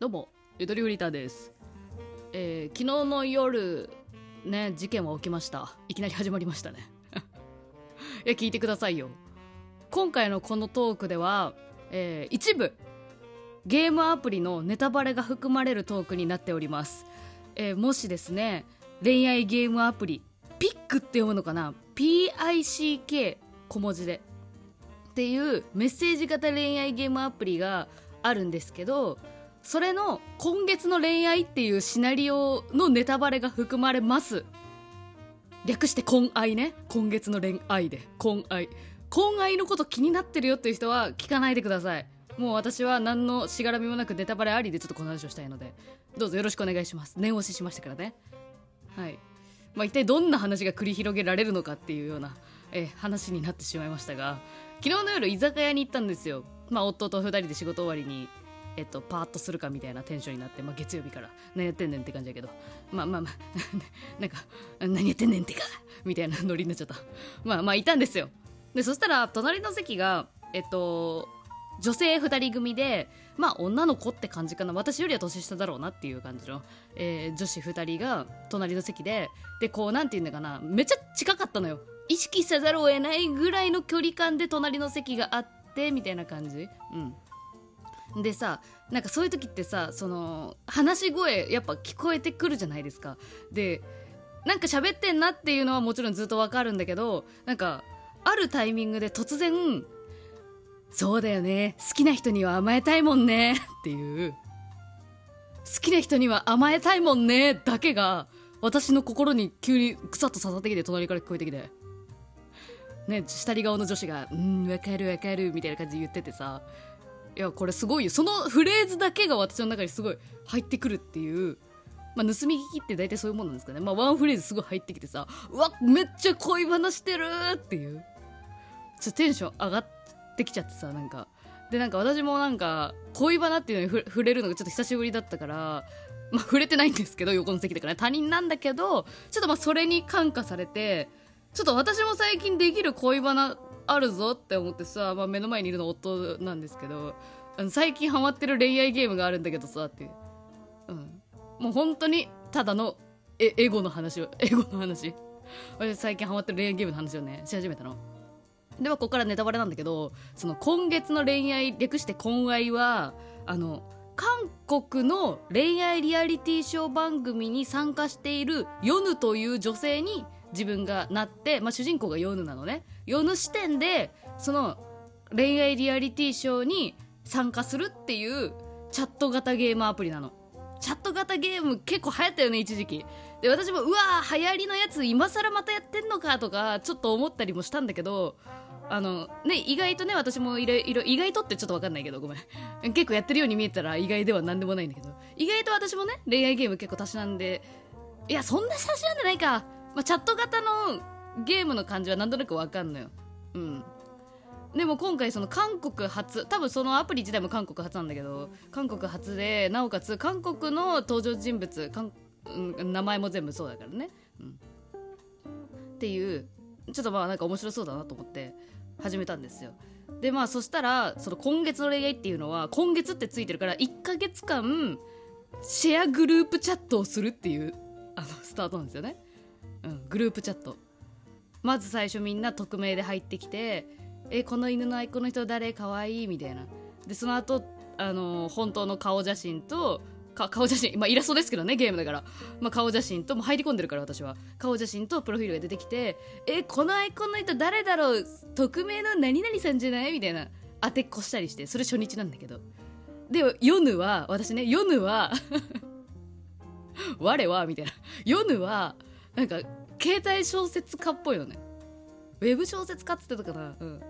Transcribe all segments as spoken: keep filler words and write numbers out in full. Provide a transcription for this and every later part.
どうも、ゆとりフリーターです、えー、昨日の夜ね、事件は起きました。いきなり始まりましたねいや聞いてくださいよ。今回のこのトークでは、えー、一部ゲームアプリのネタバレが含まれるトークになっております、えー、もしですね、恋愛ゲームアプリピックって読むのかな、 ピック 小文字でっていうメッセージ型恋愛ゲームアプリがあるんですけど、それの今月の恋愛っていうシナリオのネタバレが含まれます。略して婚愛ね。今月の恋愛で婚愛婚愛のこと気になってるよっていう人は聞かないでください。もう私は何のしがらみもなくネタバレありでちょっとこの話をしたいので、どうぞよろしくお願いします。念押ししましたからね。はい、まあ、一体どんな話が繰り広げられるのかっていうような、えー、話になってしまいましたが、昨日の夜居酒屋に行ったんですよ。まあ、夫とふたりで仕事終わりに、えっと、パーッとするかみたいなテンションになって、まあ、月曜日から何やってんねんって感じだけど、まあまあまあなんか何やってんねんってかみたいなノリになっちゃった。まあまあいたんですよ。でそしたら隣の席が、えっと、女性ふたり組で、まあ女の子って感じかな、私よりは年下だろうなっていう感じの、えー、女子ふたりが隣の席で、でこうなんていうのかな、めっちゃ近かったのよ。意識せざるを得ないぐらいの距離感で隣の席があってみたいな感じ。うんでさ、なんかそういう時ってさ、その話し声やっぱ聞こえてくるじゃないですか。でなんか喋ってんなっていうのはもちろんずっとわかるんだけど、なんかあるタイミングで突然、そうだよね、好きな人には甘えたいもんねっていう、好きな人には甘えたいもんねだけが私の心に急にクサッと刺さってきて、隣から聞こえてきてね、下り顔の女子がうんわかるわかるみたいな感じで言っててさ、いやこれすごいよ。そのフレーズだけが私の中にすごい入ってくるっていう、まあ、盗み聞きって大体そういうもんなんですかね。まあワンフレーズすごい入ってきてさ、うわめっちゃ恋話してるっていう、ちょっとテンション上がってできちゃってさ、なんかでなんか私もなんか恋バナっていうのに触れるのがちょっと久しぶりだったから、まあ触れてないんですけど、横の席だから、ね、他人なんだけど、ちょっとまあそれに感化されて、ちょっと私も最近できる恋バナあるぞって思ってさ、まあ、目の前にいるの夫なんですけど、あの最近ハマってる恋愛ゲームがあるんだけどさっていう、うん、もう本当にただのえエゴの話をエゴの話私最近ハマってる恋愛ゲームの話をねし始めたので、はここからネタバレなんだけど、その今月の恋愛、略して婚愛は、あの韓国の恋愛リアリティショー番組に参加しているヨヌという女性に自分がなって、まあ、主人公がヨヌなのね。ヨヌ視点でその恋愛リアリティショーに参加するっていうチャット型ゲームアプリなの。チャット型ゲーム結構流行ったよね一時期で、私もうわー流行りのやつ今更またやってんのかとかちょっと思ったりもしたんだけど、あのね、意外とね、私もいろいろ意外とってちょっと分かんないけど、ごめん結構やってるように見えたら意外では何でもないんだけど、意外と私もね恋愛ゲーム結構たしなんで、いやそんなたしなんでないか、まあ、チャット型のゲームの感じはなんとなく分かんのよ。うんでも今回その韓国初、多分そのアプリ自体も韓国初なんだけど、韓国初でなおかつ韓国の登場人物、うん、名前も全部そうだからね、うん、っていうちょっとまあなんか面白そうだなと思って始めたんですよ。でまあそしたらその今月の恋愛っていうのは今月ってついてるから、いっかげつかんシェアグループチャットをするっていうあのスタートなんですよね、うん、グループチャット。まず最初みんな匿名で入ってきて、えこの犬のアイコンの人誰かわいいみたいな。でその後、あのー、本当の顔写真とか顔写真、まあ、イラストですけどねゲームだから、まあ、顔写真ともう入り込んでるから私は顔写真とプロフィールが出てきて、えこのアイコンの人誰だろう、匿名の何々さんじゃないみたいな当てっこしたりして、それ初日なんだけど、でヨヌは私ねヨヌは我はみたいな、ヨヌはなんか携帯小説家っぽいのね、ウェブ小説家って言ってたかな、うん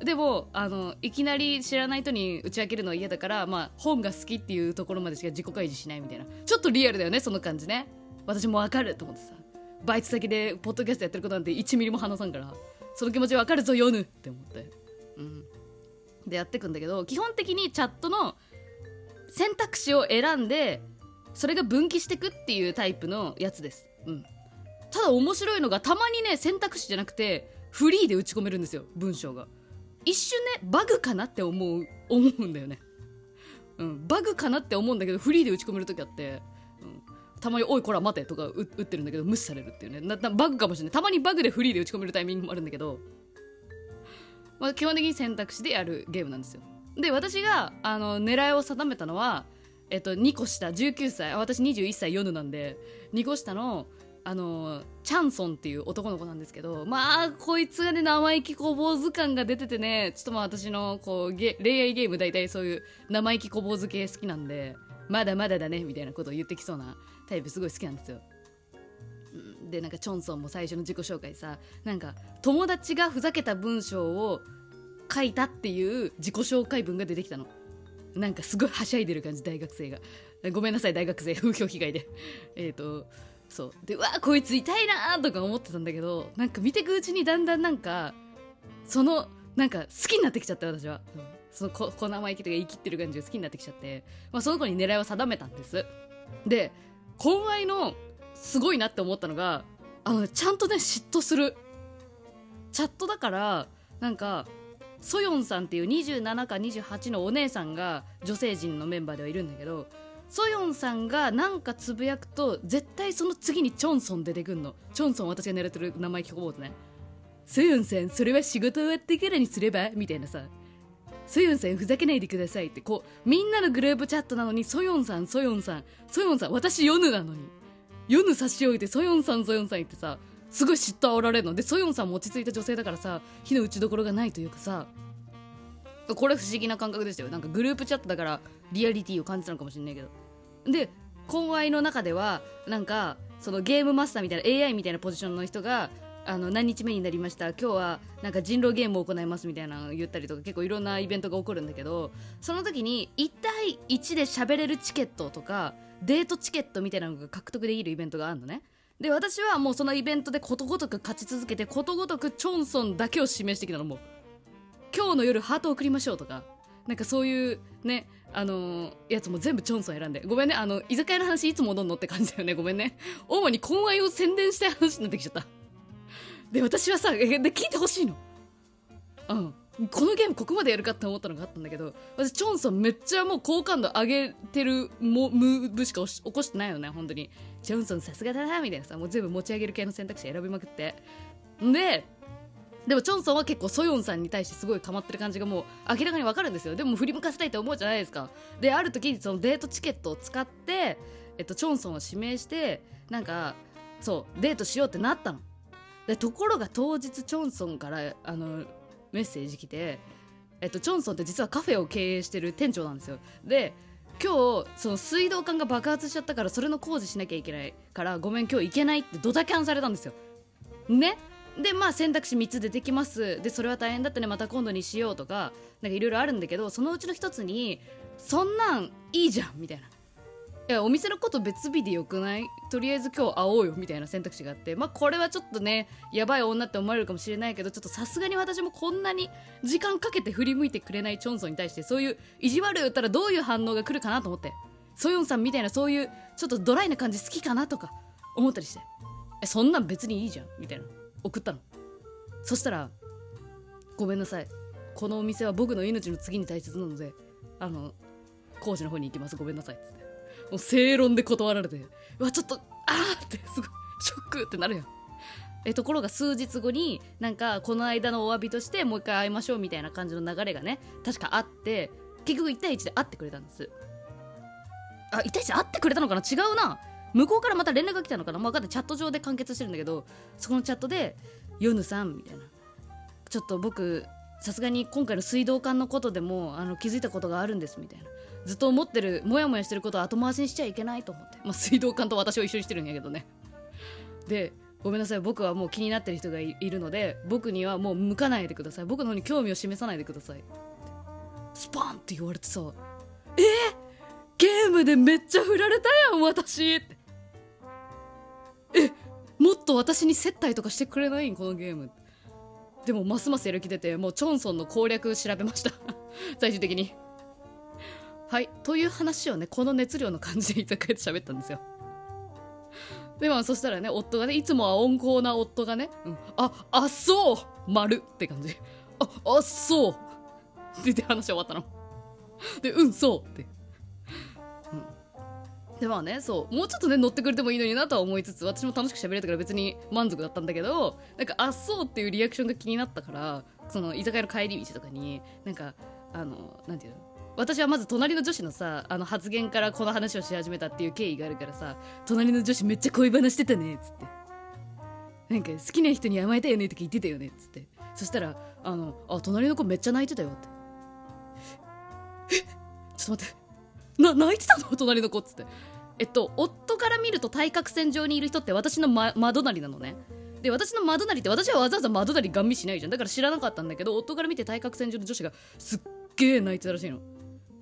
でもあのいきなり知らない人に打ち明けるのは嫌だから、まあ、本が好きっていうところまでしか自己開示しないみたいな、ちょっとリアルだよねその感じね。私も分かると思ってさ、バイト先でポッドキャストやってることなんていちミリも話さんから、その気持ち分かるぞヨヌって思って、うん、でやってくんだけど、基本的にチャットの選択肢を選んでそれが分岐してくっていうタイプのやつです、うん、ただ面白いのがたまにね選択肢じゃなくてフリーで打ち込めるんですよ文章が。一瞬ねバグかなって思う思うんだよね。うん、バグかなって思うんだけどフリーで打ち込める時あって、うん、たまにおいこら待てとか打ってるんだけど無視されるっていうね、ななバグかもしれない。たまにバグでフリーで打ち込めるタイミングもあるんだけど、まあ、基本的に選択肢でやるゲームなんですよ。で私があの狙いを定めたのは、えっと、にこしたじゅうきゅうさい、私にじゅういっさいヨヌなんでにこしたのあのチャンソンっていう男の子なんですけど、まあこいつがね生意気小坊主感が出ててね、ちょっとまあ私のこうゲ恋愛ゲーム大体そういう生意気小坊主系好きなんで、まだまだだねみたいなことを言ってきそうなタイプすごい好きなんですよ。でなんかチョンソンも最初の自己紹介さ、なんか友達がふざけた文章を書いたっていう自己紹介文が出てきたの。なんかすごいはしゃいでる感じ、大学生が。ごめんなさい大学生、風評被害でえっとそうで、うわーこいつ痛いなーとか思ってたんだけど、なんか見てくうちにだんだんなんかそのなんか好きになってきちゃって、私は、うん、そのこ小生意気とか言い切ってる感じが好きになってきちゃって、まあ、その子に狙いを定めたんです。で今愛のすごいなって思ったのが、あの、ね、ちゃんとね嫉妬するチャットだから、なんかソヨンさんっていうにじゅうななかにじゅうはちのお姉さんが女性陣のメンバーではいるんだけど、ソヨンさんがなんかつぶやくと絶対その次にチョンソン出てくんの。チョンソン私が狙ってる名前聞こうとね、ソヨンさんそれは仕事終わってからにすればみたいなさ、ソヨンさんふざけないでくださいって、こうみんなのグループチャットなのにソヨンさんソヨンさんソヨンさん、私ヨヌなのにヨヌ差し置いてソヨンさんソヨンさん言ってさ、すごい嫉妬煽られるので、ソヨンさんも落ち着いた女性だからさ、火の打ちどころがないというかさ、これ不思議な感覚でしたよ。なんかグループチャットだからリアリティを感じたのかもしれないけど。で今愛の中ではなんかそのゲームマスターみたいな エーアイ みたいなポジションの人が、あの何日目になりました、今日はなんか人狼ゲームを行いますみたいなのを言ったりとか、結構いろんなイベントが起こるんだけど、その時にいちたいいちで喋れるチケットとかデートチケットみたいなのが獲得できるイベントがあるのね。で私はもうそのイベントでことごとく勝ち続けて、ことごとくチョンソンだけを示してきたの。もう今日の夜ハートを送りましょうとか、なんかそういうね、あのー、やつも全部チョンソン選んで、ごめんね、あの居酒屋の話いつ戻んのって感じだよね、ごめんね。主に婚愛を宣伝したい話になってきちゃった。で私はさ、で聞いてほしいの、うん、このゲームここまでやるかって思ったのがあったんだけど、私チョンソンめっちゃもう好感度上げてるもムーブしか起こしてないよね、本当にチョンソンさすがだなみたいなさ、もう全部持ち上げる系の選択肢選びまくって、ででもチョンソンは結構ソヨンさんに対してすごいかまってる感じがもう明らかにわかるんですよ。でも振り向かせたいって思うじゃないですか。である時そのデートチケットを使って、えっと、チョンソンを指名してなんかそうデートしようってなったの。でところが当日チョンソンからあのメッセージ来て、えっと、チョンソンって実はカフェを経営してる店長なんですよ。で今日その水道管が爆発しちゃったからそれの工事しなきゃいけないからごめん今日行けないってドタキャンされたんですよね。でまあ選択肢みっつ出てきます、でそれは大変だったねまた今度にしようとかなんかいろいろあるんだけど、そのうちの一つにそんなんいいじゃんみたいな、いやお店のこと別日でよくない、とりあえず今日会おうよみたいな選択肢があって、まあこれはちょっとねやばい女って思われるかもしれないけど、ちょっとさすがに私もこんなに時間かけて振り向いてくれないチョンソンに対してそういう意地悪言ったらどういう反応が来るかなと思って、ソヨンさんみたいなそういうちょっとドライな感じ好きかなとか思ったりして、えそんなん別にいいじゃんみたいな送ったの。そしたらごめんなさいこのお店は僕の命の次に大切なのであの工事の方に行きますごめんなさいっつって、もう正論で断られて、うわちょっとあーってすごいショックってなるやん。えところが数日後になんかこの間のお詫びとしてもう一回会いましょうみたいな感じの流れがね確かあって、結局いちたいいちで会ってくれたんです。あいちたいいちで会ってくれたのかな、違うな、向こうからまた連絡が来たのかな、まあ、分かんない、チャット上で完結してるんだけど、そこのチャットでヨヌさんみたいな、ちょっと僕さすがに今回の水道管のことでもあの気づいたことがあるんですみたいな、ずっと思ってるモヤモヤしてることを後回しにしちゃいけないと思って、まあ、水道管と私を一緒にしてるんやけどね。でごめんなさい僕はもう気になってる人が い, いるので僕にはもう向かないでください、僕の方に興味を示さないでくださいってスパンって言われてさ、えー、ゲームでめっちゃ振られたやん私って、えもっと私に接待とかしてくれないんこのゲーム。でもますますやる気出てもうチョンソンの攻略調べました最終的に。はいという話をねこの熱量の感じで居酒屋で喋ったんですよ。でまあそしたらね夫がねいつもは温厚な夫がね、うん、ああそう丸って感じ、ああそうって言って話終わったので、うんそうってうん、でまあね、そうもうちょっとね乗ってくれてもいいのになとは思いつつ、私も楽しく喋れたから別に満足だったんだけど、なんかあっそうっていうリアクションが気になったから、その居酒屋の帰り道とかになんかあのなんていうの、私はまず隣の女子のさ、あの発言からこの話をし始めたっていう経緯があるからさ、隣の女子めっちゃ恋話してたねっつって、なんか好きな人に甘えたよねって言ってたよねっつって、そしたらあのあ隣の子めっちゃ泣いてたよって、えちょっと待ってな泣いてたの隣の子っつって、えっと夫から見ると対角線上にいる人って私の、ま、窓なりなのね。で私の窓なりって、私はわざわざ窓なりガン見しないじゃん、だから知らなかったんだけど、夫から見て対角線上の女子がすっげー泣いてたらしいの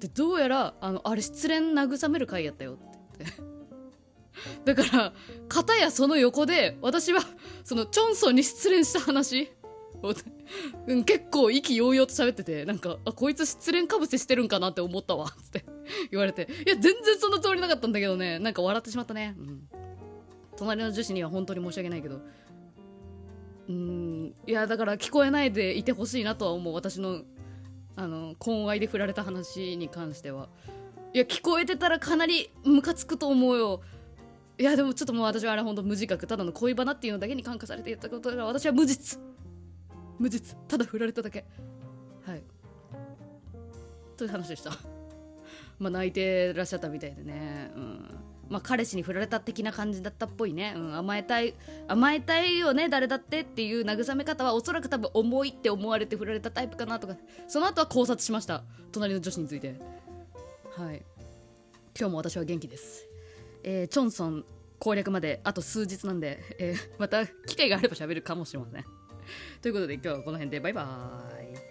で、どうやらあのあれ失恋慰める回やったよってだから片やその横で私はそのチョンソンに失恋した話結構意気揚々と喋ってて、なんかあこいつ失恋かぶせしてるんかなって思ったわって言われて、いや全然そんなつもりなかったんだけどね、なんか笑ってしまったね、うん、隣の女子には本当に申し訳ないけど、うーんいやだから聞こえないでいてほしいなとは思う、私のあの婚愛で振られた話に関しては。いや聞こえてたらかなりムカつくと思うよ。いやでもちょっともう私はあれほんと無自覚、ただの恋バナっていうのだけに感化されていたことだから、私は無実無実ただ振られただけ、はいという話でしたまあ泣いてらっしゃったみたいでね、うんまあ彼氏に振られた的な感じだったっぽいね、うん、甘えたい甘えたいよね誰だってっていう慰め方は、おそらく多分重いって思われて振られたタイプかなとか、その後は考察しました、隣の女子について。はい今日も私は元気です。えー、チョンソン攻略まであと数日なんで、えー、また機会があれば喋るかもしれませんということで今日はこの辺でバイバーイ。